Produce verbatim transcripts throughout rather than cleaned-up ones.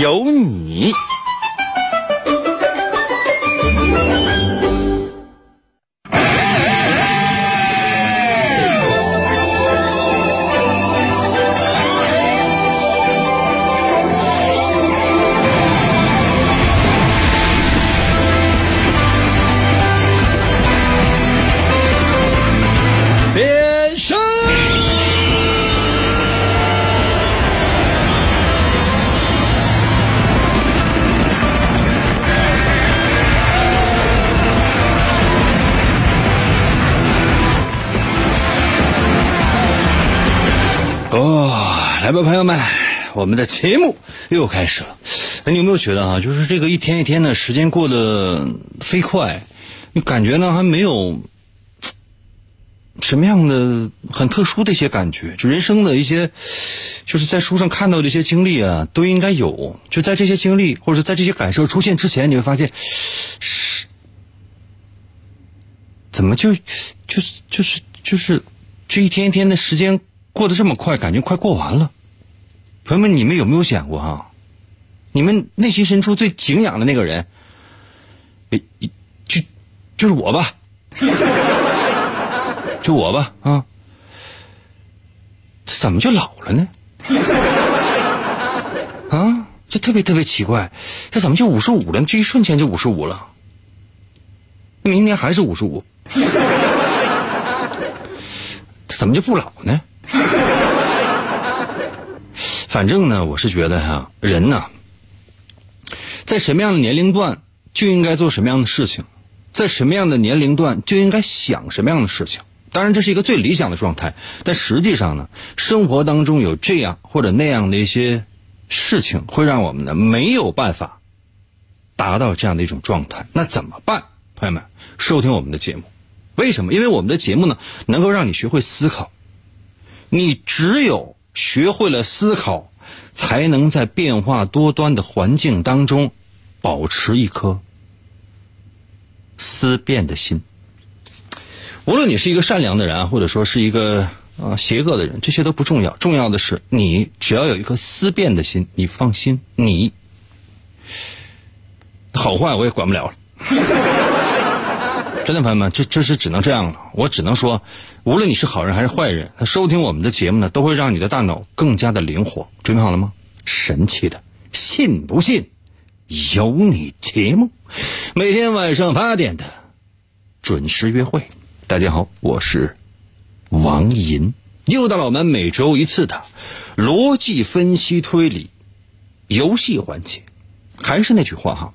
有你。来吧，朋友们，我们的节目又开始了。你有没有觉得啊，就是这个一天一天的时间过得飞快，你感觉呢还没有什么样的很特殊的一些感觉，就人生的一些就是在书上看到的一些经历啊都应该有，就在这些经历或者在这些感受出现之前，你会发现怎么就就是就是就是这一天一天的时间过得这么快，感觉快过完了。朋友们，你们有没有想过啊，你们内心深处最敬仰的那个人就就是我吧就我吧啊，这怎么就老了呢啊，这特别特别奇怪，这怎么就五十五了，这一瞬间就五十五了，明年还是五十五这怎么就不老呢？反正呢，我是觉得哈、啊，人呢、啊，在什么样的年龄段就应该做什么样的事情，在什么样的年龄段就应该想什么样的事情。当然，这是一个最理想的状态，但实际上呢，生活当中有这样或者那样的一些事情，会让我们呢没有办法达到这样的一种状态。那怎么办？朋友们，收听我们的节目，为什么？因为我们的节目呢，能够让你学会思考。你只有学会了思考，才能在变化多端的环境当中保持一颗思辨的心。无论你是一个善良的人，或者说是一个、呃、邪恶的人，这些都不重要，重要的是你只要有一颗思辨的心，你放心，你好坏我也管不了了真的朋友们，这这是只能这样了。我只能说，无论你是好人还是坏人，收听我们的节目呢，都会让你的大脑更加的灵活。准备好了吗？神奇的，信不信由你节目，每天晚上八点的准时约会。大家好，我是王银，又到了我们每周一次的逻辑分析推理游戏环节。还是那句话哈，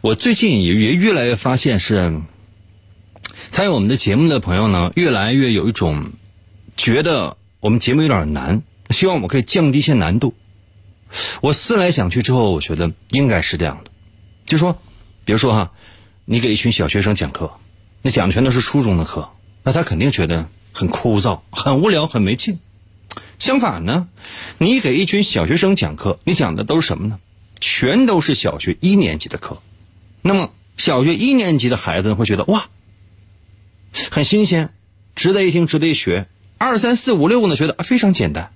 我最近也越来越发现是。参与我们的节目的朋友呢，越来越有一种觉得我们节目有点难，希望我可以降低一些难度。我思来想去之后，我觉得应该是这样的，就说比如说哈，你给一群小学生讲课，那讲的全都是初中的课，那他肯定觉得很枯燥、很无聊、很没劲。相反呢，你给一群小学生讲课，你讲的都是什么呢？全都是小学一年级的课。那么小学一年级的孩子会觉得，哇，很新鲜，值得一听，值得一学。二三四五六呢，觉得非常简单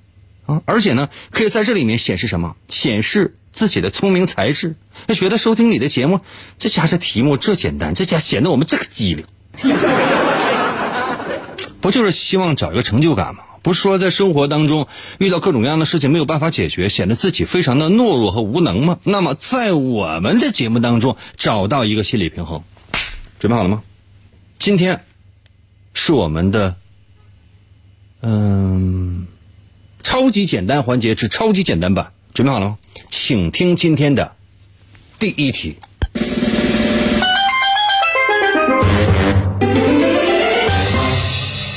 啊，而且呢，可以在这里面显示什么？显示自己的聪明才智。他觉得收听你的节目，这家这题目这简单，这家显得我们这个机灵，不就是希望找一个成就感吗？不是说在生活当中遇到各种各样的事情没有办法解决，显得自己非常的懦弱和无能吗？那么在我们的节目当中找到一个心理平衡，准备好了吗？今天。是我们的嗯、呃、超级简单环节之超级简单版，准备好了吗？请听今天的第一题。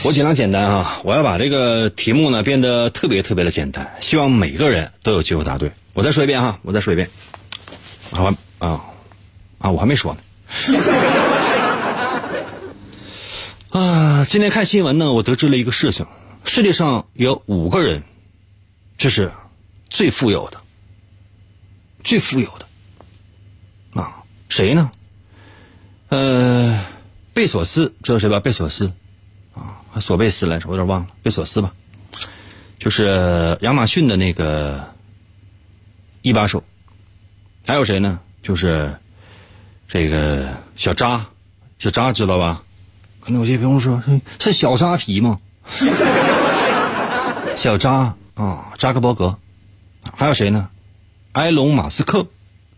我尽量简单啊，我要把这个题目呢变得特别特别的简单，希望每个人都有机会答对。我再说一遍啊，我再说一遍。好吧，啊啊，我还没说呢。啊，今天看新闻呢，我得知了一个事情，世界上有五个人，这是最富有的，最富有的，啊，谁呢？呃，贝索斯，知道谁吧？贝索斯，啊，索贝斯来着，我有点忘了，贝索斯吧，就是亚马逊的那个一把手。还有谁呢？就是这个小扎，小扎知道吧？可能有些朋友说是小扎皮吗？小扎啊、哦，扎克伯格。还有谁呢？埃隆·马斯克，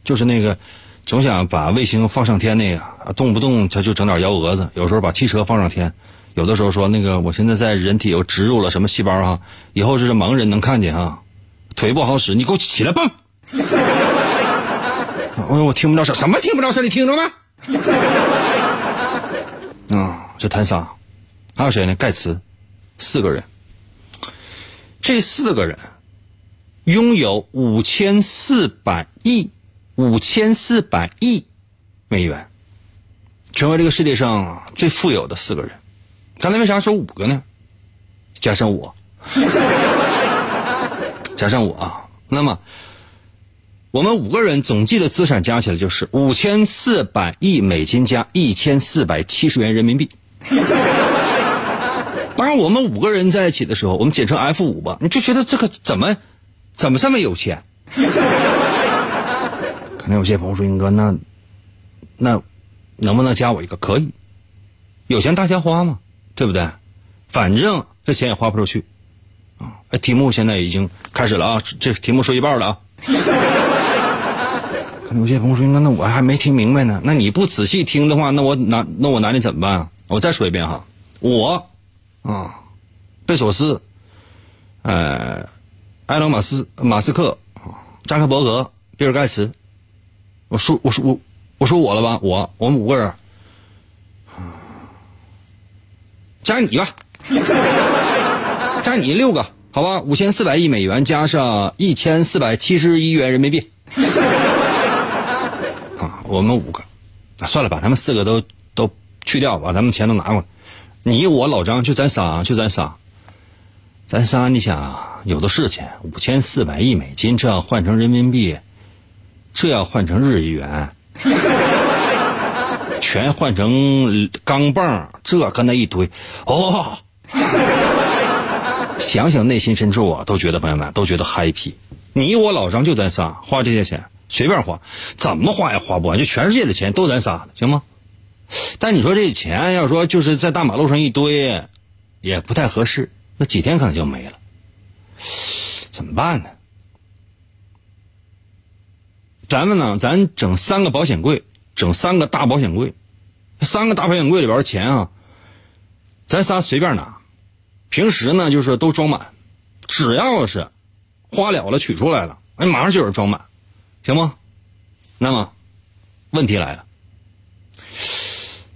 就是那个总想把卫星放上天那个，动不动他就整点幺蛾子，有时候把汽车放上天，有的时候说那个我现在在人体又植入了什么细胞啊，以后就是盲人能看见啊，腿不好使，你给我起来蹦！我我听不着声，什么听不着声？你听着吗？啊，这谈啥？还有谁呢？盖茨，四个人。这四个人拥有五千四百亿，五千四百亿美元，成为这个世界上最富有的四个人。刚才为啥说五个呢？加上我，加上我啊。那么。我们五个人总计的资产加起来就是五千四百亿美金加一千四百七十元人民币。当然，我们五个人在一起的时候，我们简称 F 五吧，你就觉得这个怎么怎么这么有钱？可能有些朋友说：“英哥，那那能不能加我一个？”可以，有钱大家花嘛，对不对？反正这钱也花不出去啊。题目现在已经开始了啊，这题目说一半了啊。有些朋友说：“那那我还没听明白呢。”那你不仔细听的话，那我拿那我拿你怎么办啊？我再说一遍哈，我啊，贝索斯，呃，埃隆马斯马斯克，扎克伯格，比尔盖茨，我说我说我我说我了吧？我我们五个人，加上你吧，加上你六个，好吧？五千四百亿美元加上一千四百七十一元人民币。我们五个，啊，算了，把他们四个都都去掉，把他们钱都拿过来。你我老张就咱仨，就咱仨，咱仨你想有的是钱，五千四百亿美金，这要换成人民币，这要换成日元，全换成钢镚，这跟那一堆，哦，想想内心深处啊，都觉得朋友们都觉得 happy。你我老张就咱仨花这些钱。随便花，怎么花也花不完，就全世界的钱都咱仨的，行吗？但你说这钱要说就是在大马路上一堆，也不太合适，那几天可能就没了，怎么办呢？咱们呢，咱整三个保险柜，整三个大保险柜，三个大保险柜里边的钱啊，咱仨随便拿，平时呢就是都装满，只要是花了了取出来了，哎，马上就有人装满。行吗？那么问题来了，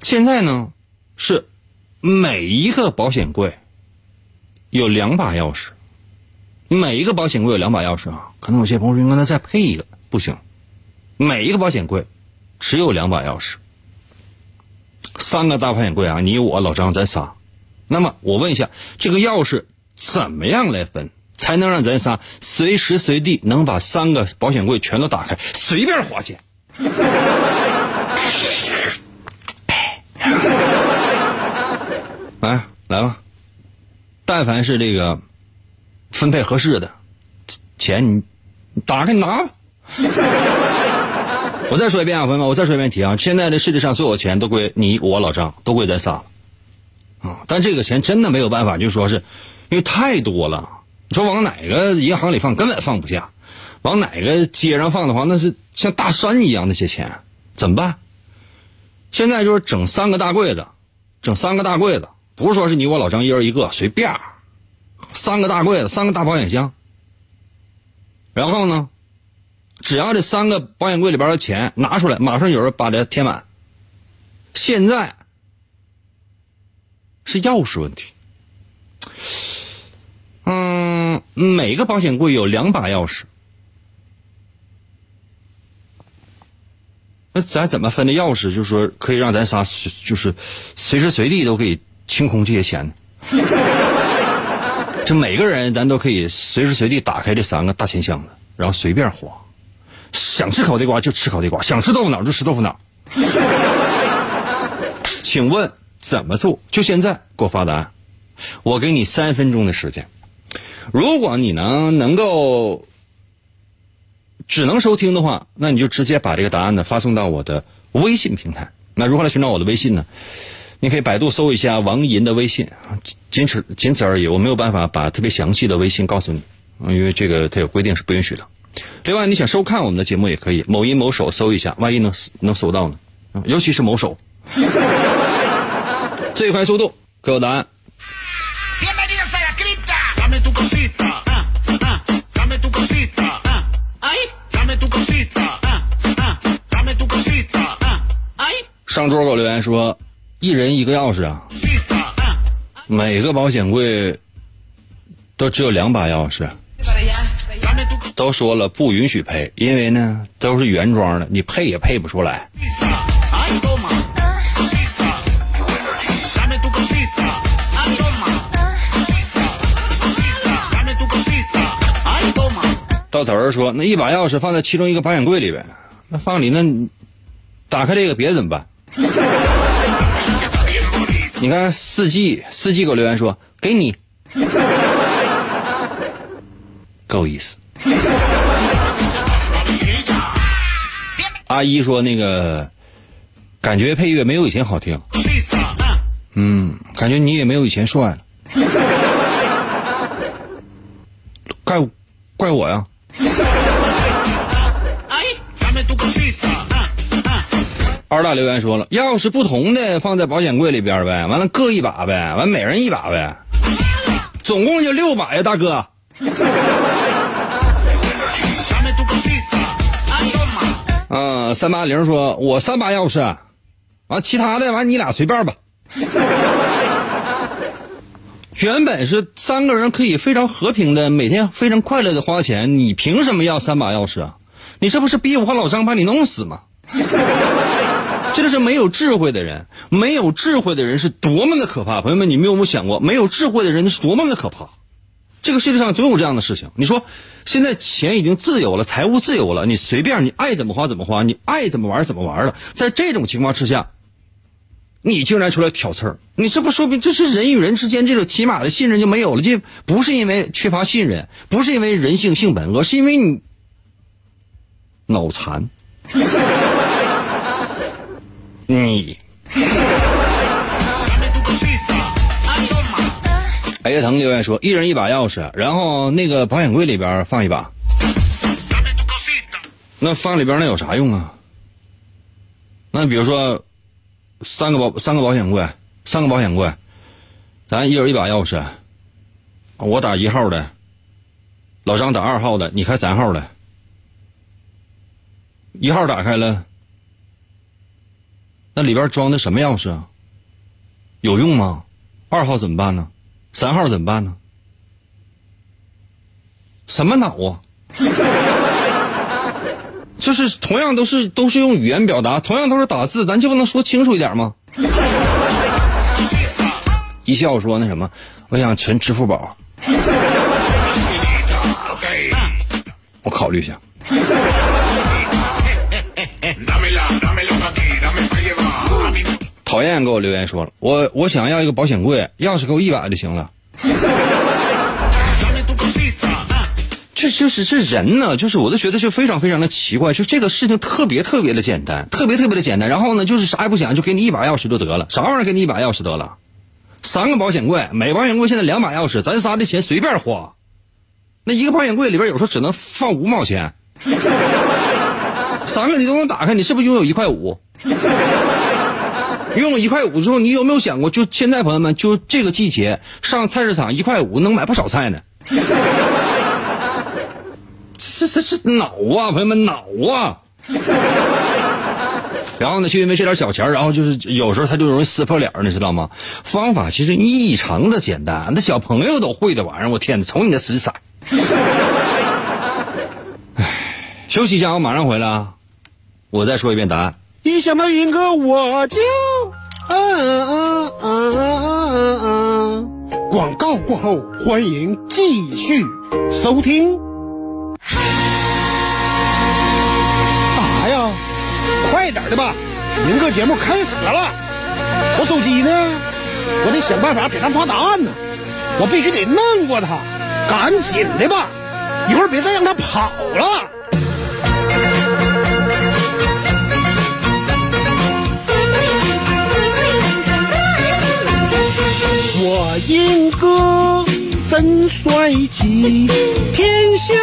现在呢是每一个保险柜有两把钥匙，每一个保险柜有两把钥匙啊。可能有些朋友应该再配一个，不行，每一个保险柜只有两把钥匙，三个大保险柜啊，你我老张咱仨。那么我问一下，这个钥匙怎么样来分？才能让咱仨随时随地能把三个保险柜全都打开，随便花钱。来来吧，但凡是这个分配合适的钱，你打开拿。我再说一遍啊，朋友们，我再说一遍题啊，现在这世界上所有钱都归你我老张，都归咱仨了啊。但这个钱真的没有办法，就说是因为太多了。你说往哪个银行里放根本放不下，往哪个街上放的话，那是像大山一样，那些钱怎么办？现在就是整三个大柜子，整三个大柜子，不是说是你我老张一人一个随便，三个大柜子，三个大保险箱。然后呢，只要这三个保险柜里边的钱拿出来，马上有人把它填满。现在是钥匙问题。嗯，每个保险柜有两把钥匙，那咱怎么分的钥匙，就是说可以让咱仨就是随时随地都可以清空这些钱？就每个人咱都可以随时随地打开这三个大钱箱子，然后随便花，想吃烤地瓜就吃烤地瓜，想吃豆腐脑就吃豆腐脑。请问怎么做？就现在给我发答案，我给你三分钟的时间。如果你能能够只能收听的话，那你就直接把这个答案呢发送到我的微信平台。那如何来寻找我的微信呢？你可以百度搜一下王银的微信，仅此仅此而已。我没有办法把特别详细的微信告诉你，因为这个它有规定是不允许的。另外，你想收看我们的节目也可以，某音某手搜一下，万一能能搜到呢？尤其是某手，最快速度给我答案。上桌给我留言说，一人一个钥匙啊，每个保险柜都只有两把钥匙，都说了不允许配，因为呢都是原装的，你配也配不出来。到头儿说，那一把钥匙放在其中一个保险柜里边，那放里那打开这个别怎么办？你看四季四季给我留言说，给你够意思。阿姨说，那个感觉配乐没有以前好听，嗯，感觉你也没有以前帅了。怪怪我呀。二大留言说了，钥匙不同的放在保险柜里边呗，完了各一把呗，完每人一把呗，总共就六把呀，大哥。啊，三八零说，我三把钥匙，完、啊、其他的完你俩随便吧。原本是三个人可以非常和平的，每天非常快乐的花钱，你凭什么要三把钥匙啊？你这不是逼我和老张把你弄死吗？这就是没有智慧的人，没有智慧的人是多么的可怕！朋友们，你们有没有想过，没有智慧的人是多么的可怕？这个世界上总有这样的事情。你说，现在钱已经自由了，财务自由了，你随便，你爱怎么花怎么花，你爱怎么玩怎么玩了。在这种情况之下，你竟然出来挑刺儿，你这不说明这是人与人之间这种起码的信任就没有了？这不是因为缺乏信任，不是因为人性性本恶，是因为你脑残。你哎呀腾留言说，一人一把钥匙，然后那个保险柜里边放一把，那放里边那有啥用啊？那比如说三个保三个保险柜三个保险柜咱一人一把钥匙，我打一号的，老张打二号的，你开三号的，一号打开了，那里边装的什么钥匙啊？有用吗？二号怎么办呢？三号怎么办呢？什么脑啊？就是同样都是都是用语言表达，同样都是打字，咱就不能说清楚一点吗？一笑说，那什么，我想存支付宝，我考虑一下。讨厌给我留言说了，我我想要一个保险柜，钥匙给我一把就行了。这就是这人呢，就是我都觉得就非常非常的奇怪，就这个事情特别特别的简单，特别特别的简单。然后呢，就是啥也不想，就给你一把钥匙就得了，啥玩意儿给你一把钥匙得了？三个保险柜，每保险柜现在两把钥匙，咱仨的钱随便花。那一个保险柜里边有时候只能放五毛钱，三个你都能打开，你是不是拥有一块五？用了一块五之后，你有没有想过，就现在朋友们，就这个季节上菜市场一块五能买不少菜呢？这这这脑啊，朋友们，脑啊！然后呢，就因为这点小钱，然后就是有时候他就容易撕破脸，你知道吗？方法其实异常的简单，那小朋友都会的玩意儿，我天哪！瞅你的损色！唉，休息一下，我马上回来啊！我再说一遍答案。你什么云哥我就啊啊啊啊啊！广告过后，欢迎继续收听。干啥呀？快点的吧！云哥节目开始了，我手机呢？我得想办法给他发答案呢，我必须得弄过他，赶紧的吧！一会儿别再让他跑了。我英哥真帅气，天下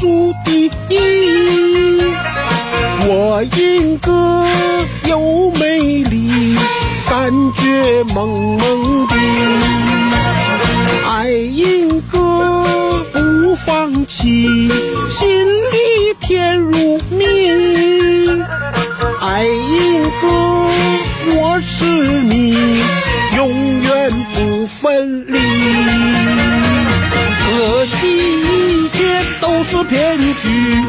数第一。我英哥有魅力，感觉萌萌的。爱英哥不放弃，心里甜如蜜。爱英哥我痴迷，永远不分离，可惜一切都是骗局，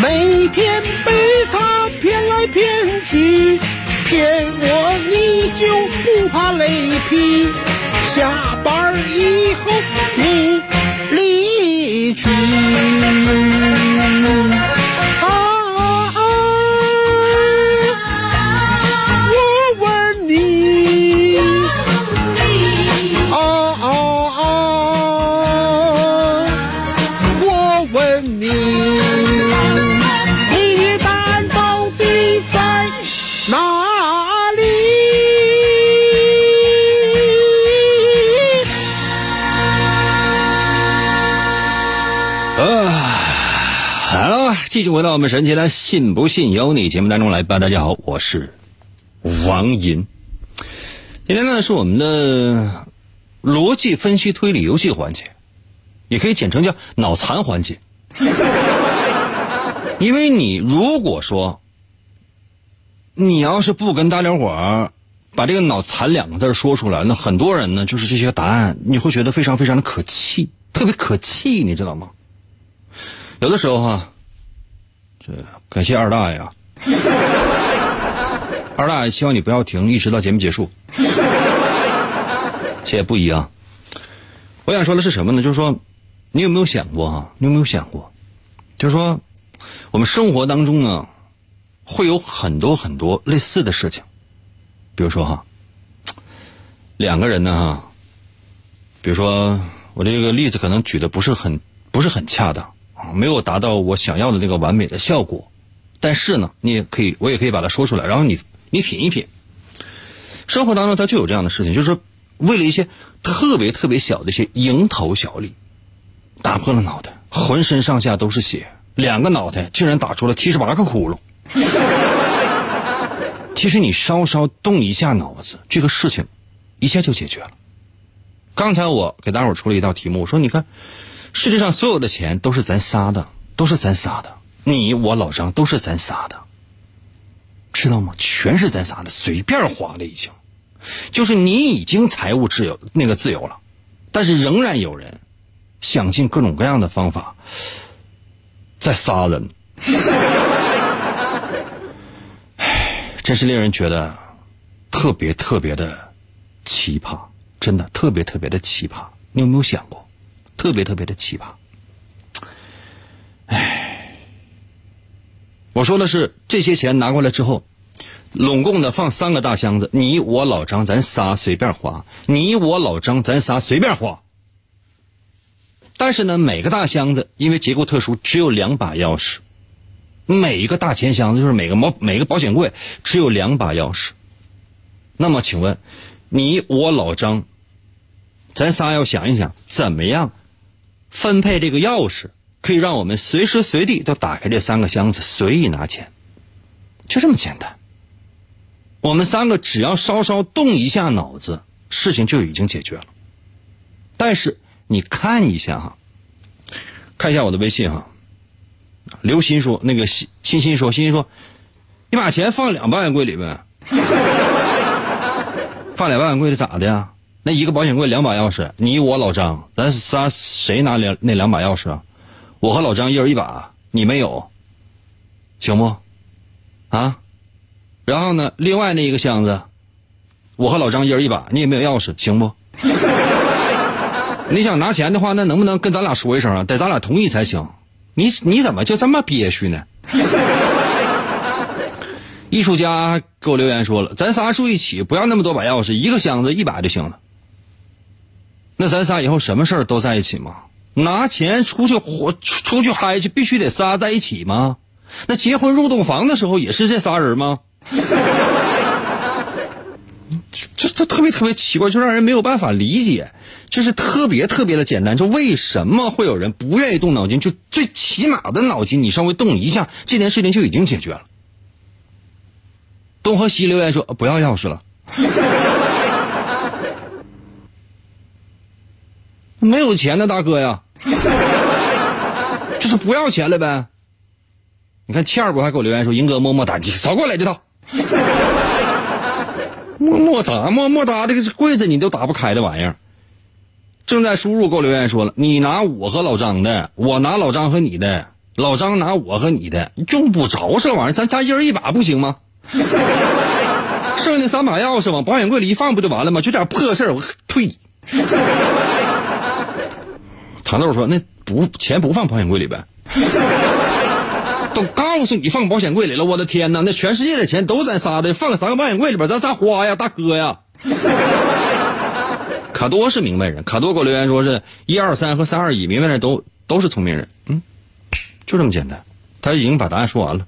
每天被他骗来骗去，骗我你就不怕雷劈，下班以后你离去。啊啊啊！我问你。继续回到我们神奇的信不信由你节目当中来吧。大家好，我是王银。今天呢是我们的逻辑分析推理游戏环节，也可以简称叫脑残环节。因为你如果说你要是不跟大家伙把这个脑残两个字说出来，那很多人呢就是这些答案你会觉得非常非常的可气，特别可气，你知道吗？有的时候啊，这感谢二大爷啊，二大爷希望你不要停，一直到节目结束。这也不一样。我想说的是什么呢？就是说，你有没有想过啊？你有没有想过？就是说，我们生活当中呢，会有很多很多类似的事情。比如说哈、啊，两个人呢哈，比如说我这个例子可能举的不是很不是很恰当。没有达到我想要的那个完美的效果，但是呢你也可以，我也可以把它说出来，然后你你品一品。生活当中它就有这样的事情，就是说为了一些特别特别小的一些蝇头小利打破了脑袋，浑身上下都是血，两个脑袋竟然打出了七十八个窟窿。其实你稍稍动一下脑子，这个事情一下就解决了。刚才我给大伙出了一道题目，我说你看世界上所有的钱都是咱仨的，都是咱仨的，你我老张都是咱仨的，知道吗？全是咱仨的，随便花了已经。就是你已经财务自由，那个自由了，但是仍然有人想尽各种各样的方法在杀人。唉，真是令人觉得特别特别的奇葩，真的特别特别的奇葩。你有没有想过？特别特别的奇葩。唉，我说的是这些钱拿过来之后，拢共的放三个大箱子，你我老张咱仨随便花，你我老张咱仨随便花。但是呢，每个大箱子因为结构特殊，只有两把钥匙；每一个大钱箱子，就是每个毛每个保险柜，只有两把钥匙。那么，请问你我老张，咱仨要想一想，怎么样？分配这个钥匙可以让我们随时随地都打开这三个箱子，随意拿钱，就这么简单。我们三个只要稍稍动一下脑子，事情就已经解决了。但是你看一下哈，看一下我的微信哈。刘鑫说，那个欣欣说，欣欣说，你把钱放两保险柜里呗，放两保险柜里咋的呀？那一个保险柜两把钥匙，你我老张咱仨谁拿两那两把钥匙啊？我和老张一人一把，你没有行不啊？然后呢，另外那一个箱子，我和老张一人一把，你也没有钥匙，行不？你想拿钱的话，那能不能跟咱俩说一声啊？得咱俩同意才行。你你怎么就这么憋屈呢？艺术家给我留言说了，咱仨住一起，不要那么多把钥匙，一个箱子一把就行了。那咱仨以后什么事儿都在一起吗？拿钱出去活出去嗨去，必须得仨在一起吗？那结婚入洞房的时候也是这仨人吗？这这特别特别奇怪，就让人没有办法理解，就是特别特别的简单。就为什么会有人不愿意动脑筋？就最起码的脑筋，你稍微动一下，这件事情就已经解决了。东和西留言说：“不要钥匙了，没有钱的大哥呀，就是不要钱了呗。”你看，倩儿不还给我留言说：“银哥么么哒，你少过来这套。”么么哒么么哒，这个柜子你都打不开的玩意儿。正在输入给我留言说了，你拿我和老张的，我拿老张和你的，老张拿我和你的，用不着这玩意儿，咱仨一人一把不行吗？剩下三把钥匙往保险柜里一放不就完了吗？就点破事儿，我退你。糖豆说那不钱不放保险柜里呗。都告诉你放保险柜里了，我的天哪！那全世界的钱都咱仨的，放三个保险柜里边，咱仨花呀，大哥呀！卡多是明白人，卡多给我留言说是一二三和三二一，明白人都都是聪明人，嗯，就这么简单。他已经把答案说完了，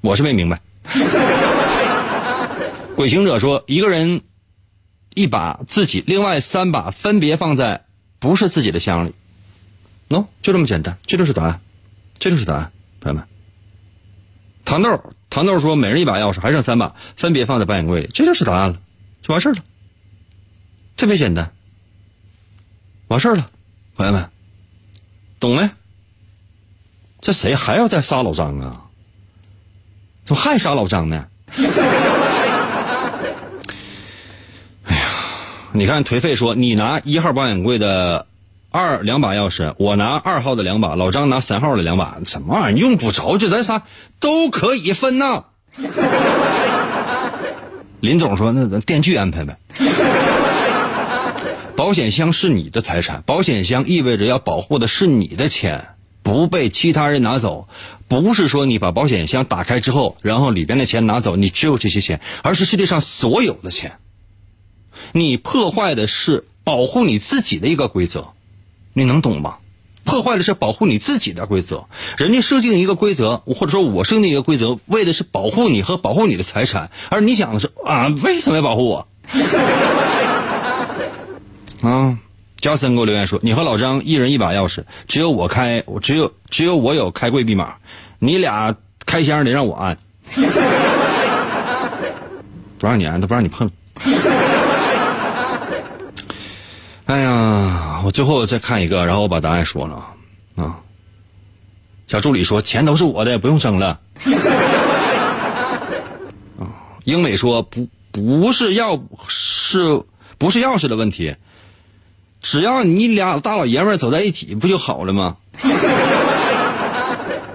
我是没明白。鬼行者说，一个人一把自己，另外三把分别放在不是自己的箱里，喏，就这么简单，这就是答案。这就是答案，朋友们。糖豆，糖豆说每人一把钥匙，还剩三把，分别放在保险柜里，这就是答案了，就完事儿了，特别简单，完事儿了，朋友们，懂没？这谁还要再杀老张啊？怎么还杀老张呢？哎呀，你看颓废说，你拿一号保险柜的。二两把钥匙，我拿二号的两把，老张拿三号的两把，什么玩意儿？用不着，就咱仨都可以分呐。林总说：“那电锯安排呗。”保险箱是你的财产，保险箱意味着要保护的是你的钱，不被其他人拿走。不是说你把保险箱打开之后，然后里边的钱拿走，你只有这些钱，而是世界上所有的钱。你破坏的是保护你自己的一个规则。你能懂吗？破坏的是保护你自己的规则，人家设定一个规则，或者说我设定一个规则，为的是保护你和保护你的财产，而你想的是啊，为什么要保护我？啊，嘉森给我留言说，你和老张一人一把钥匙，只有我开，我只有只有我有开柜密码，你俩开箱得让我按，不让你按，都不让你碰。哎呀，我最后再看一个，然后我把答案说了啊。小助理说钱都是我的，不用争了。啊，英美说不不是钥是不是钥匙的问题，只要你俩大老爷们儿走在一起不就好了吗？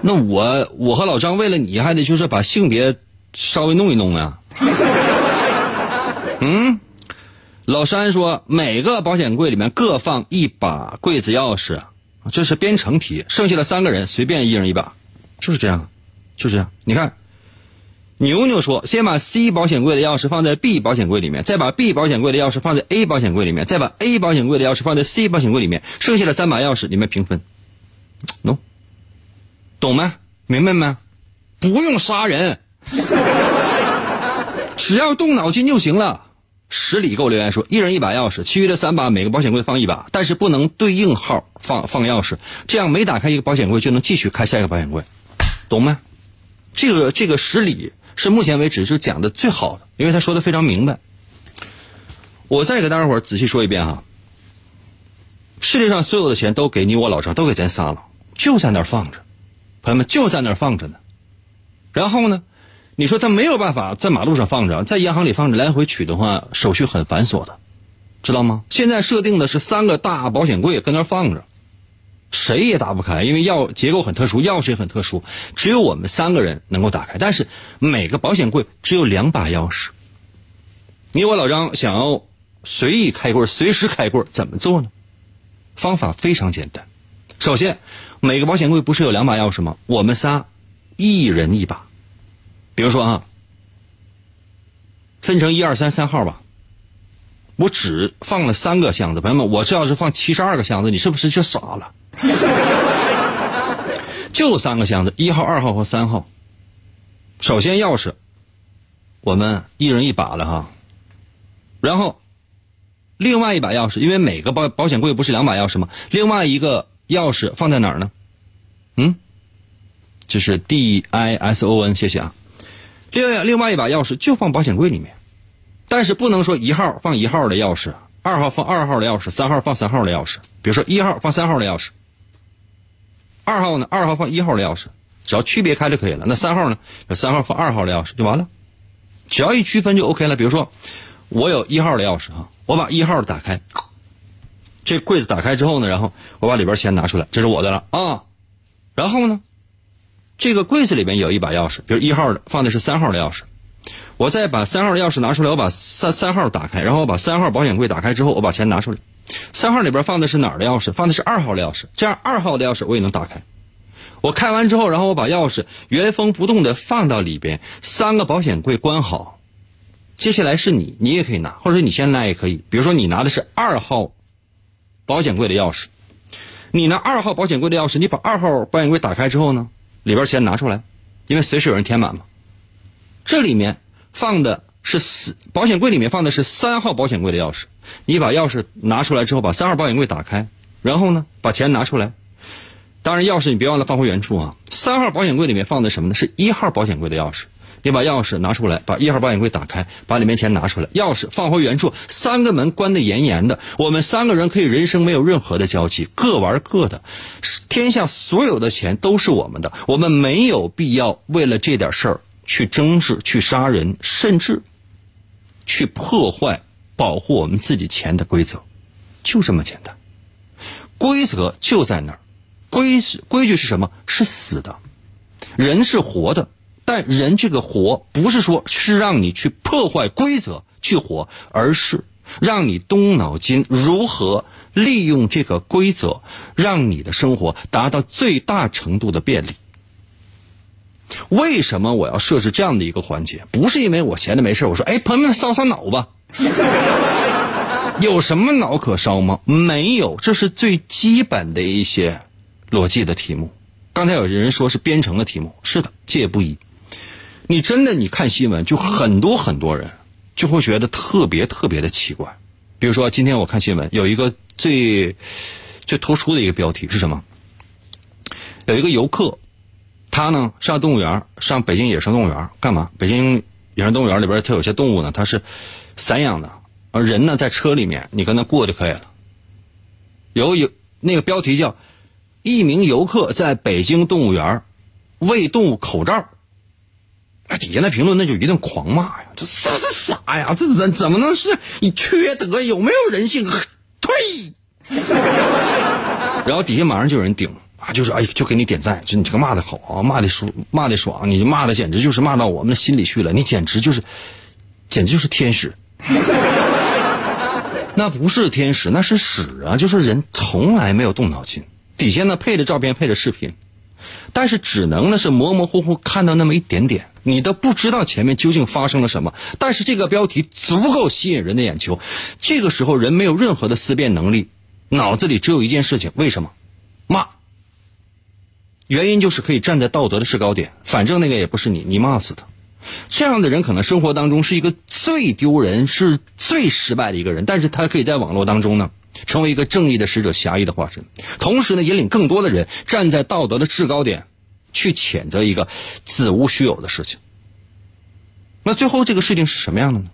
那我我和老张为了你还得就是把性别稍微弄一弄啊。嗯。老山说每个保险柜里面各放一把柜子钥匙，这是编程题，剩下的三个人随便一人一把，就是这样，就是这样。你看牛牛说先把 C 保险柜的钥匙放在 B 保险柜里面，再把 B 保险柜的钥匙放在 A 保险柜里面，再把 A 保险柜的钥匙放在 C 保险柜里面，剩下的三把钥匙里面平分。懂、no? 懂吗？明白吗？不用杀人，只要动脑筋就行了。十里给我留言说一人一把钥匙，其余的三把每个保险柜放一把，但是不能对应号放放钥匙，这样每打开一个保险柜就能继续开下一个保险柜，懂吗？这个这个十里是目前为止就讲的最好的，因为他说的非常明白。我再给大家伙仔细说一遍哈，世界上所有的钱都给你我老张，都给咱仨了，就在那儿放着，朋友们，就在那儿放着呢。然后呢，你说他没有办法在马路上放着，在银行里放着，来回取的话手续很繁琐的，知道吗？现在设定的是三个大保险柜跟那放着，谁也打不开，因为钥结构很特殊，钥匙也很特殊，只有我们三个人能够打开。但是每个保险柜只有两把钥匙，你我老张想要随意开柜，随时开柜怎么做呢？方法非常简单，首先每个保险柜不是有两把钥匙吗？我们仨一人一把，比如说啊，分成一二三三号吧，我只放了三个箱子，朋友们，我这要是放七十二个箱子，你是不是就傻了？就三个箱子，一号、二号和三号。首先钥匙，我们一人一把了哈，然后另外一把钥匙，因为每个保保险柜不是两把钥匙吗？另外一个钥匙放在哪儿呢？嗯，这是 D I S O N， 谢谢啊。另外另外一把钥匙就放保险柜里面，但是不能说一号放一号的钥匙，二号放二号的钥匙，三号放三号的钥匙。比如说一号放三号的钥匙，二号呢，二号放一号的钥匙，只要区别开就可以了。那三号呢，三号放二号的钥匙就完了，只要一区分就 OK 了。比如说我有一号的钥匙啊，我把一号打开，这柜子打开之后呢，然后我把里边钱拿出来，这是我的了啊。然后呢，这个柜子里面有一把钥匙，比如一号的放的是三号的钥匙，我再把三号的钥匙拿出来，我把三三号打开，然后我把三号保险柜打开之后，我把钱拿出来。三号里边放的是哪儿的钥匙？放的是二号的钥匙，这样二号的钥匙我也能打开。我开完之后，然后我把钥匙原封不动的放到里边，三个保险柜关好。接下来是你，你也可以拿，或者你先来也可以。比如说你拿的是二号保险柜的钥匙，你拿二号保险柜的钥匙，你把二号保险柜打开之后呢，里边钱拿出来，因为随时有人填满嘛。这里面放的是四保险柜里面放的是三号保险柜的钥匙，你把钥匙拿出来之后，把三号保险柜打开，然后呢把钱拿出来。当然钥匙你别忘了放回原处啊。三号保险柜里面放的什么呢？是一号保险柜的钥匙，你把钥匙拿出来，把一号保险柜打开，把里面钱拿出来，钥匙放回原处，三个门关得严严的。我们三个人可以人生没有任何的交集，各玩各的，天下所有的钱都是我们的，我们没有必要为了这点事儿去争执、去杀人，甚至去破坏保护我们自己钱的规则，就这么简单。规则就在那儿，规规矩是什么？是死的，人是活的，但人这个活不是说是让你去破坏规则去活，而是让你动脑筋如何利用这个规则，让你的生活达到最大程度的便利。为什么我要设置这样的一个环节？不是因为我闲着没事我说哎，朋友们烧烧脑吧，有什么脑可烧吗？没有，这是最基本的一些逻辑的题目。刚才有人说是编程的题目，是的，这也不一。你真的你看新闻，就很多很多人就会觉得特别特别的奇怪。比如说今天我看新闻有一个最最突出的一个标题是什么？有一个游客，他呢上动物园，上北京野生动物园干嘛？北京野生动物园里边它有些动物呢它是散养的，而人呢在车里面你跟他过就可以了。有有那个标题叫一名游客在北京动物园喂动物口罩，那底下那评论那就一顿狂骂呀，这傻傻呀，这怎怎么能是你缺德，有没有人性，退！然后底下马上就有人顶啊，就是哎，就给你点赞，就你这个骂的好啊，骂的爽，骂的爽，你骂的简直就是骂到我们的心里去了，你简直就是，简直就是天使。那不是天使，那是屎啊！就是人从来没有动脑筋。底下呢配着照片，配着视频，但是只能呢是模模糊糊看到那么一点点，你都不知道前面究竟发生了什么。但是这个标题足够吸引人的眼球，这个时候人没有任何的思辨能力，脑子里只有一件事情，为什么？骂。原因就是可以站在道德的制高点，反正那个也不是你，你骂死他。这样的人可能生活当中是一个最丢人，是最失败的一个人，但是他可以在网络当中呢成为一个正义的使者，侠义的化身，同时呢引领更多的人站在道德的制高点去谴责一个子无虚有的事情。那最后这个事情是什么样的呢？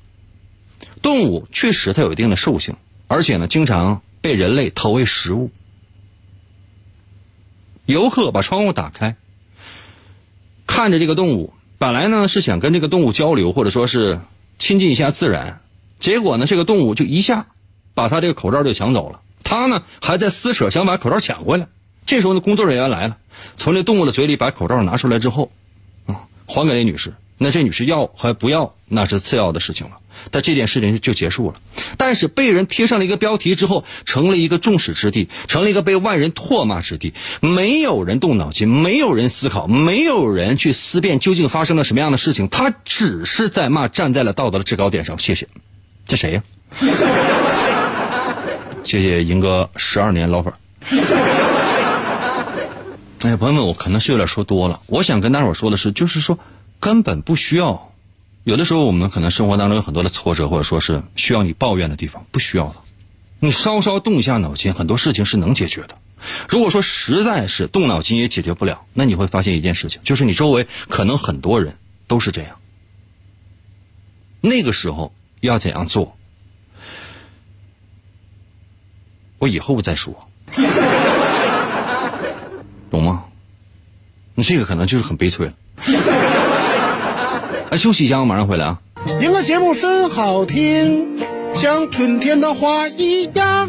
动物确实它有一定的兽性，而且呢经常被人类投喂食物。游客把窗户打开，看着这个动物，本来呢是想跟这个动物交流，或者说是亲近一下自然，结果呢这个动物就一下把他这个口罩就抢走了，他呢还在撕扯想把口罩抢回来，这时候呢，工作人员来了，从这动物的嘴里把口罩拿出来之后，啊，还给那女士。那这女士要还不要，那是次要的事情了。但这件事情就结束了。但是被人贴上了一个标题之后，成了一个众矢之的，成了一个被万人唾骂之地。没有人动脑筋，没有人思考，没有人去思辨究竟发生了什么样的事情。他只是在骂站在了道德的制高点上。谢谢，这谁呀、啊？谢谢银哥十二年老粉。哎，朋友们，我可能是有点说多了。我想跟大伙说的是，就是说。根本不需要，有的时候我们可能生活当中有很多的挫折，或者说是需要你抱怨的地方，不需要的。你稍稍动一下脑筋，很多事情是能解决的。如果说实在是动脑筋也解决不了，那你会发现一件事情，就是你周围可能很多人都是这样。那个时候要怎样做，我以后再说，懂吗？你这个可能就是很悲催了。休息一下，我马上回来啊！赢个节目真好听，像春天的花一样。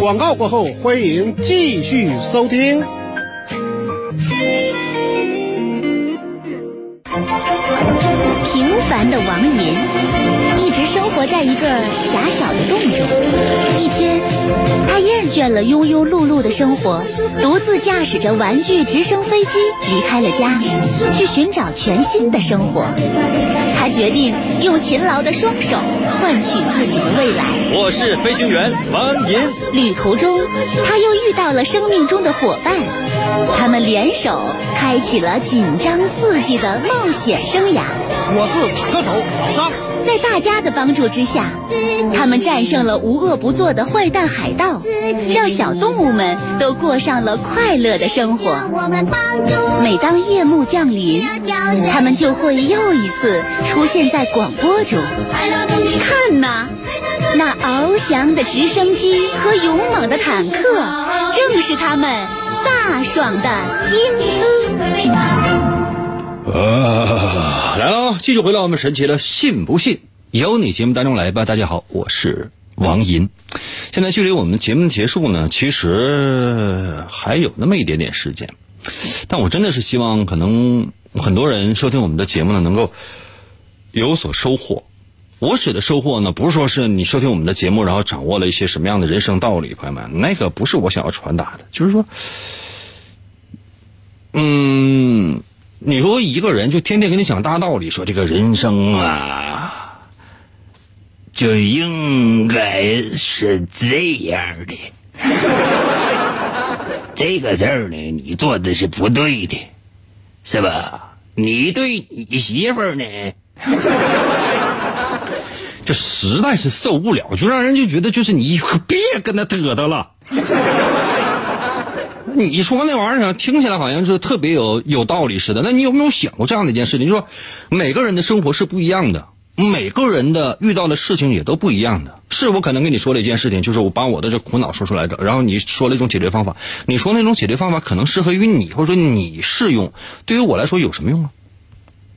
广告过后，欢迎继续收听。平凡的王银一直生活在一个狭小的洞中。一天，他厌倦了庸庸碌碌的生活，独自驾驶着玩具直升飞机离开了家，去寻找全新的生活。他决定用勤劳的双手换取自己的未来。我是飞行员王银。旅途中，他又遇到了生命中的伙伴，他们联手开启了紧张刺激的冒险生涯。我是坦克手老三。在大家的帮助之下，他们战胜了无恶不作的坏蛋海盗，让小动物们都过上了快乐的生活。每当夜幕降临，他们就会又一次出现在广播中。看呐，那翱翔的直升机和勇猛的坦克，正是他们飒爽的英姿。啊，来了，继续回到我们神奇的信不信由你节目当中来吧。大家好，我是王银。现在距离我们节目结束呢，其实还有那么一点点时间，但我真的是希望可能很多人收听我们的节目呢能够有所收获。我指的收获呢，不是说是你收听我们的节目然后掌握了一些什么样的人生道理，朋友们，那个不是我想要传达的。就是说嗯你说一个人就天天给你讲大道理，说这个人生啊就应该是这样的，这个事儿呢你做的是不对的，是吧？你对你媳妇儿呢这实在是受不了，就让人就觉得就是你别跟他嘚嘚了。你说那玩意儿听起来好像是特别有有道理似的，那你有没有想过这样的一件事情？你说每个人的生活是不一样的，每个人的遇到的事情也都不一样的。是我可能跟你说了一件事情，就是我把我的这苦恼说出来的，然后你说了一种解决方法，你说那种解决方法可能适合于你，或者说你适用，对于我来说有什么用啊？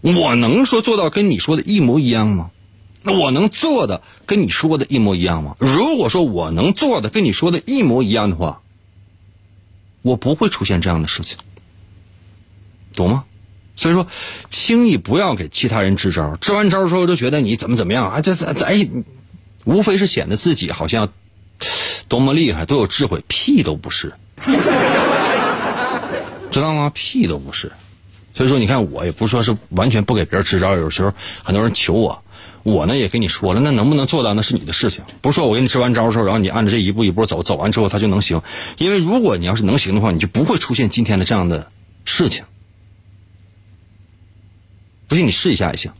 我能说做到跟你说的一模一样吗？那我能做的跟你说的一模一样吗？如果说我能做的跟你说的一模一样的话，我不会出现这样的事情，懂吗？所以说轻易不要给其他人支招，支完招之后就觉得你怎么怎么样啊，这这哎，无非是显得自己好像多么厉害，多有智慧，屁都不是，知道吗？屁都不是。所以说你看，我也不是说是完全不给别人支招，有时候很多人求我，我呢也跟你说了，那能不能做到那是你的事情，不是说我给你支完招之后然后你按着这一步一步走，走完之后它就能行。因为如果你要是能行的话，你就不会出现今天的这样的事情。不信你试一下也行。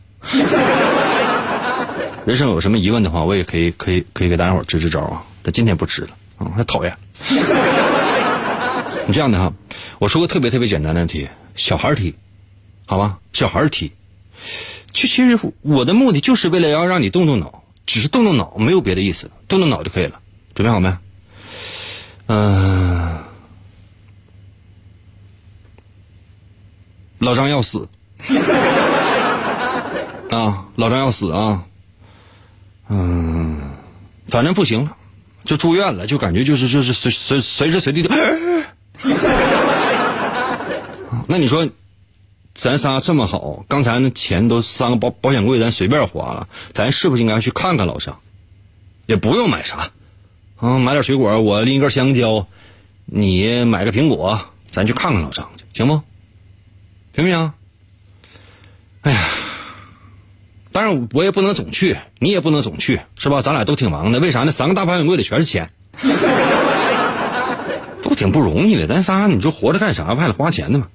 人生有什么疑问的话，我也可以可以可以给大家伙支支招啊，但今天不支了啊，太讨厌。你这样的哈，我说个特别特别简单的题，小孩题，好吧，小孩题。其实我的目的就是为了要让你动动脑，只是动动脑，没有别的意思，动动脑就可以了。准备好没？嗯、呃，老张要死啊！老张要死啊！嗯、呃，反正不行了，就住院了，就感觉就是就是随随随时随地的。那你说咱仨这么好，刚才那钱都三个保保险柜咱随便花了，咱是不是应该去看看老张？也不用买啥，嗯，买点水果，我拎一根香蕉，你买个苹果，咱去看看老张去，行不？行不行？哎呀，当然我也不能总去，你也不能总去，是吧？咱俩都挺忙的，为啥呢？三个大保险柜里全是钱，都挺不容易的。咱仨你说活着干啥？为了花钱的嘛。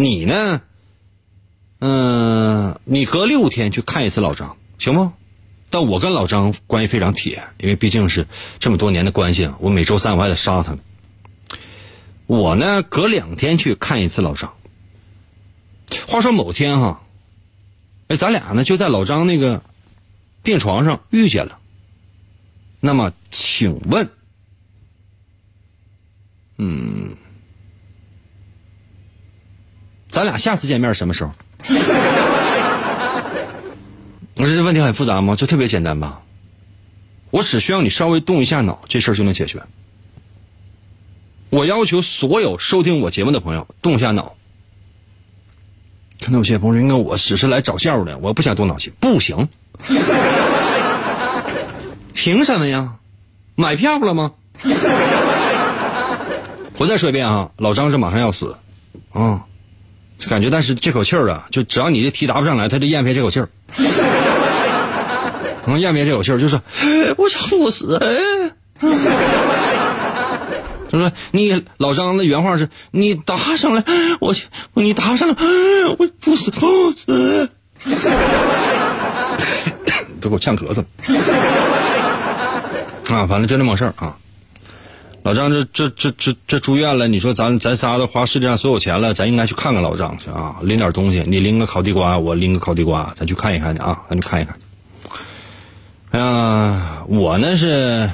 你呢？嗯、呃，你隔六天去看一次老张，行不？但我跟老张关系非常铁，因为毕竟是这么多年的关系，我每周三我还得杀他呢。我呢，隔两天去看一次老张。话说某天哈，哎，咱俩呢就在老张那个病床上遇见了。那么，请问，嗯。咱俩下次见面什么时候？我说这问题很复杂吗？就特别简单吧。我只需要你稍微动一下脑，这事儿就能解决。我要求所有收听我节目的朋友动一下脑。可能有些朋友应该我只是来找笑的，我不想动脑筋，不行。凭什么呀？买票了吗？我再说一遍啊，老张是马上要死，啊、嗯。感觉但是这口气儿啊，就只要你这题答不上来，他就咽不下这口气儿，能咽不下这口气儿，就是我想赴死。他说你老张的原话是：你答上来，我你答上来，我不死不死。都给我呛咳嗽啊！反正就那么事儿啊。老张这这这这这住院了，你说咱咱仨都花世界上所有钱了，咱应该去看看老张去啊，拎点东西，你拎个烤地瓜，我拎个烤地瓜，咱去看一看去啊，咱去看一看去。啊，我呢是，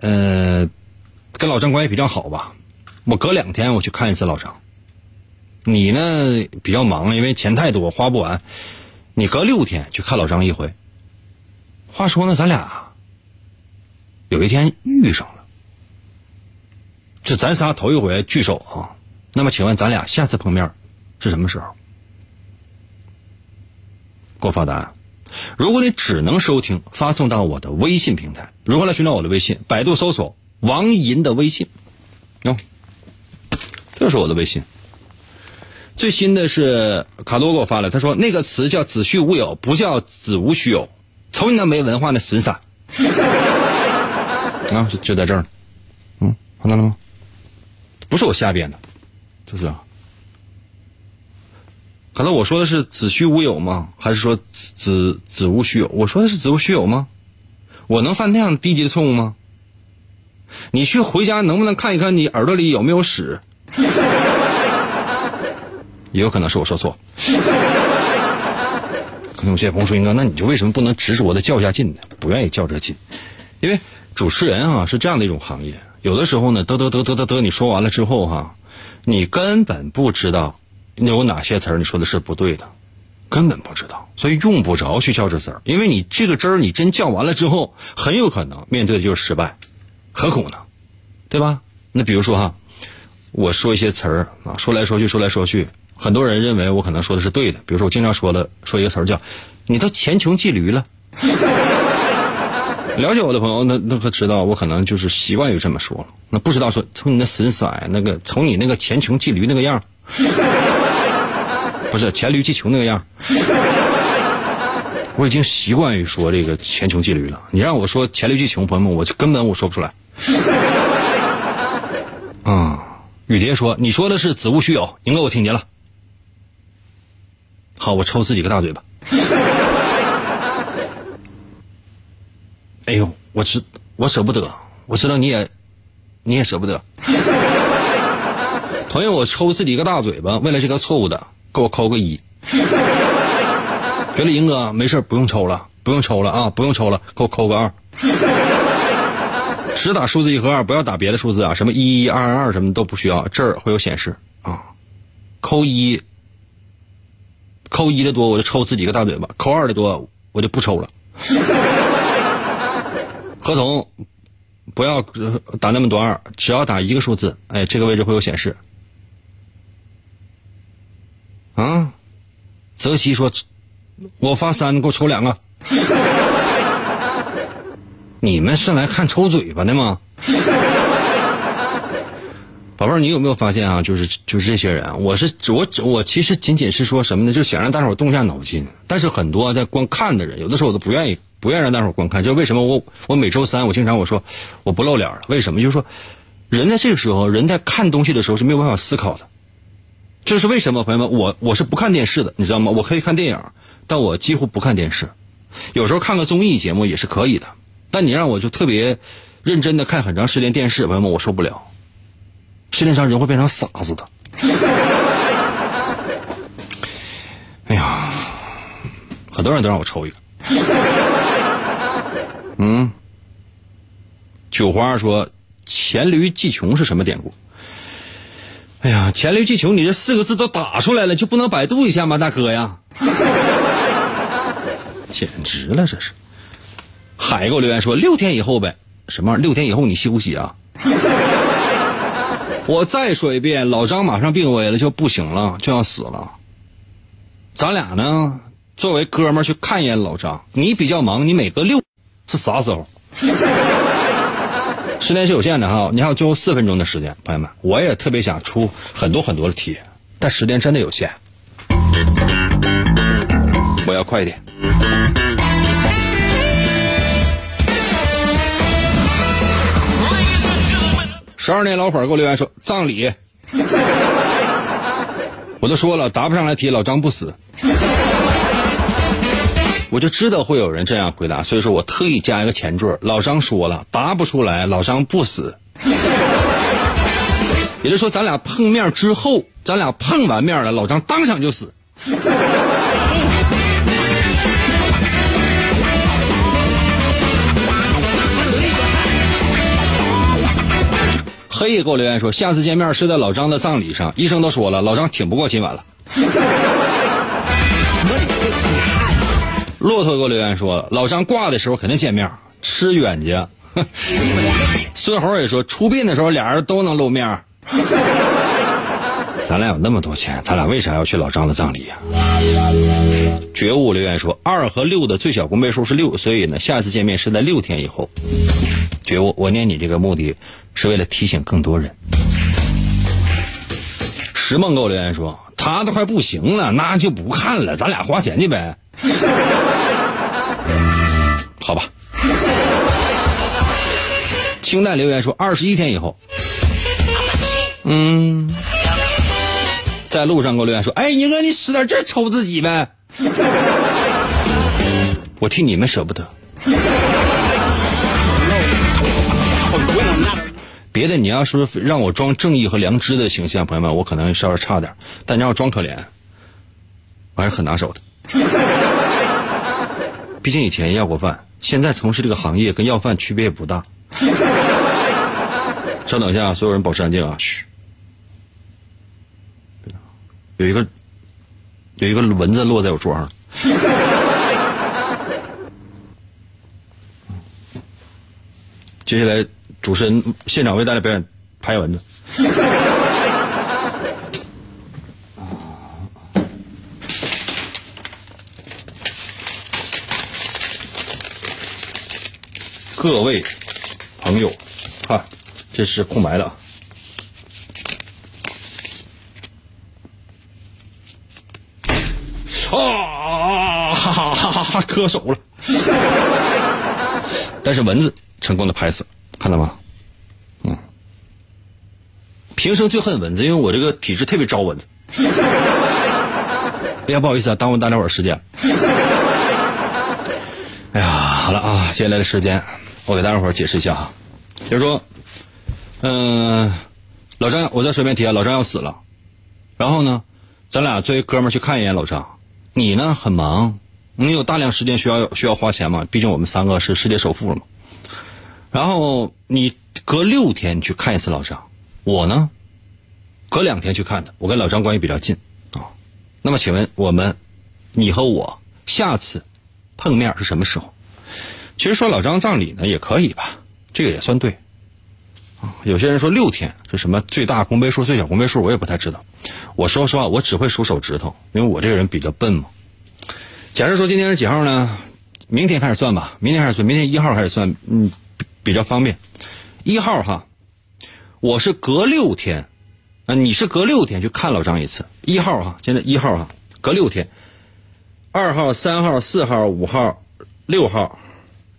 呃，跟老张关系比较好吧，我隔两天我去看一次老张。你呢比较忙，因为钱太多花不完，你隔六天去看老张一回。话说呢，咱俩有一天遇上了。这咱仨头一回聚首啊，那么请问咱俩下次碰面是什么时候？给我发答案。如果你只能收听，发送到我的微信平台。如何来寻找我的微信？百度搜索王银的微信，喏、哦，这是我的微信。最新的是卡多给我发了，他说那个词叫子虚乌有，不叫子无虚有。瞅你那没文化的损散，啊，就在这儿，嗯，看到了吗？不是我瞎编的，就是啊。可能我说的是子虚乌有吗？还是说子子无虚有？我说的是子无虚有吗？我能犯那样低级的错误吗？你去回家能不能看一看你耳朵里有没有屎？也有可能是我说错。可能有些朋友说应该，那你就为什么不能直着的较一下劲呢？不愿意较这劲，因为主持人啊是这样的一种行业。有的时候呢，得得得得得得，你说完了之后哈、啊，你根本不知道有哪些词儿你说的是不对的，根本不知道，所以用不着去较这词儿，因为你这个汁儿你真较完了之后，很有可能面对的就是失败，何苦呢？对吧？那比如说哈、啊，我说一些词儿啊，说来说去说来说去，很多人认为我可能说的是对的，比如说我经常说的说一个词儿叫“你都前穷骑驴了”。了解我的朋友，那那可知道我可能就是习惯于这么说了。那不知道说从你那损色，那个从你那个黔驴技驴那个样，不是黔驴技穷那个样，我已经习惯于说这个黔驴技驴了。你让我说黔驴技穷，朋友们，我就根本我说不出来。啊、嗯，雨蝶说你说的是子无虚有，宁哥我听见了。好，我抽自己个大嘴巴。哎呦，我知我舍不得，我知道你也，你也舍不得。朋友，我抽自己一个大嘴巴，为了这个错误的，给我扣个一。觉得银哥没事，不用抽了，不用抽了啊，不用抽了，给我扣个二。只打数字一和二，不要打别的数字啊，什么一一二二二什么都不需要，这儿会有显示啊。扣一，扣一的多我就抽自己一个大嘴巴，扣二的多我就不抽了。合同不要打那么多二，只要打一个数字，哎，这个位置会有显示。啊，泽西说，我发三，给我抽两个。你们是来看抽嘴巴的吗？宝贝儿，你有没有发现啊？就是就是这些人，我是我我其实仅仅是说什么呢？就想让大伙动一下脑筋。但是很多在观看的人，有的时候我都不愿意不愿意让大伙观看。就为什么我我每周三我经常我说我不露脸了？为什么？就是说，人在这个时候，人在看东西的时候是没有办法思考的。这是为什么？朋友们，我我是不看电视的，你知道吗？我可以看电影，但我几乎不看电视。有时候看个综艺节目也是可以的。但你让我就特别认真的看很长时间电视，朋友们，我受不了。世界上人会变成傻子的。哎呀，很多人都让我抽一个。嗯，九花说黔驴技穷是什么典故？哎呀，黔驴技穷，你这四个字都打出来了，就不能百度一下吗，大哥呀？简直了，这是。海给我留言说六天以后呗，什么？六天以后你休息啊？我再说一遍，老张马上病危了，就不行了，就要死了。咱俩呢，作为哥们儿去看一眼老张。你比较忙，你每隔六是啥时候？时间是有限的哈，你还有最后四分钟的时间，朋友们。我也特别想出很多很多的题，但时间真的有限，我要快一点。十二年老粉给我留言说葬礼，我都说了答不上来题，老张不死，我就知道会有人这样回答，所以说我特意加一个前缀，老张说了答不出来，老张不死，也就是说咱俩碰面之后，咱俩碰完面了，老张当场就死。黑夜给我留言说下次见面是在老张的葬礼上，医生都说了老张挺不过今晚了。骆驼给我留言说了老张挂的时候肯定见面，吃远家。孙猴也说出殡的时候俩人都能露面。咱俩有那么多钱，咱俩为啥要去老张的葬礼啊？觉悟留言说二和六的最小公倍数是六，所以呢下次见面是在六天以后。觉悟，我念你这个目的是为了提醒更多人。石梦给我留言说他都快不行了，那就不看了，咱俩花钱去呗。好吧。清代留言说二十一天以后。嗯，在路上给我留言说哎宁哥你使点劲抽自己呗。我替你们舍不得。别的你要说让我装正义和良知的形象，朋友们，我可能稍微差点，但你要装可怜我还是很拿手的。毕竟以前要过饭，现在从事这个行业跟要饭区别也不大。稍等一下，所有人保持安静啊。嘘，有一个有一个蚊子落在我桌上。接下来主持人现场为大家表演拍蚊子。各位朋友啊，这是空白的，啊哈哈哈哈，磕手了。但是蚊子成功的拍死，看到吗？嗯，平生最恨蚊子，因为我这个体质特别招蚊子。哎呀，不好意思啊，耽误大家伙时间。哎呀，好了啊，接下来的时间我给大家伙解释一下啊，就是说，嗯、呃，老张，我再随便提啊，老张要死了，然后呢，咱俩作为哥们儿去看一眼老张，你呢很忙，你有大量时间需要需要花钱嘛，毕竟我们三个是世界首富了嘛。然后你隔六天去看一次老张，我呢隔两天去看的，我跟老张关系比较近啊、哦。那么请问我们你和我下次碰面是什么时候？其实说老张葬礼呢也可以吧，这个也算对。有些人说六天，这什么最大公倍数、最小公倍数，我也不太知道。我说实话，我只会数手指头，因为我这个人比较笨嘛。假设说今天是几号呢？明天开始算吧，明天开始算，明天一号开始算，嗯，比较方便。一号哈，我是隔六天，啊，你是隔六天去看老张一次。一号哈，现在一号哈，隔六天。二号、三号、四号、五号、六号、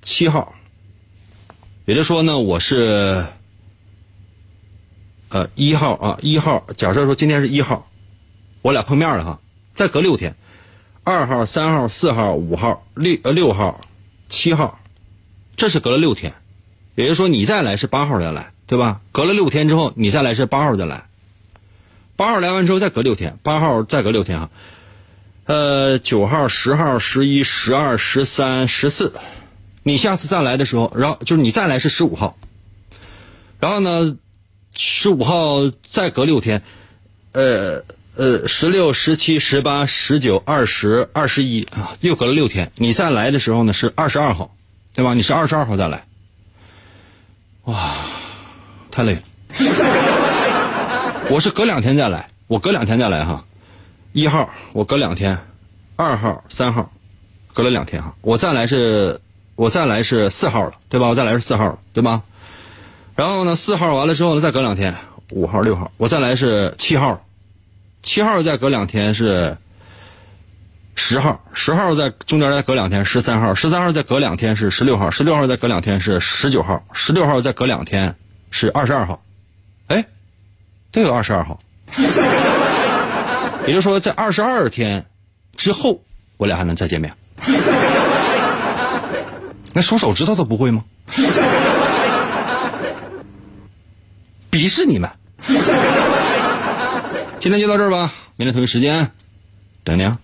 七号。也就是说呢，我是。呃，一号啊，一号，假设说今天是一号，我俩碰面了哈，再隔六天，二号、三号、四号、五号、六呃六号、七号，这是隔了六天，也就是说你再来是八号再来，对吧？隔了六天之后，你再来是八号再来，八号来完之后再隔六天，八号再隔六天哈，呃，九号、十号、十一、十二、十三、十四，你下次再来的时候，然后就是你再来是十五号，然后呢？十五号再隔六天，呃呃，十六、十七、十八、十九、二十、二十一啊，又隔了六天。你再来的时候呢是二十二号，对吧？你是二十二号再来，哇，太累了。我是隔两天再来，我隔两天再来哈。一号我隔两天，二号、三号隔了两天哈。我再来是，我再来是四号了，对吧？我再来是四号了，对吧？然后呢，四号完了之后呢，再隔两天，五号、六号，我再来是七号，七号再隔两天是十号，十号在中间再隔两天，十三号，十三号再隔两天是十六号，十六号再隔两天是十九号，十六号再隔两天是二十二号，哎，都有二十二号，也就是说在二十二天之后，我俩还能再见面。那数手指头都不会吗？鄙视你们！今天就到这儿吧，明天同一时间，等你啊。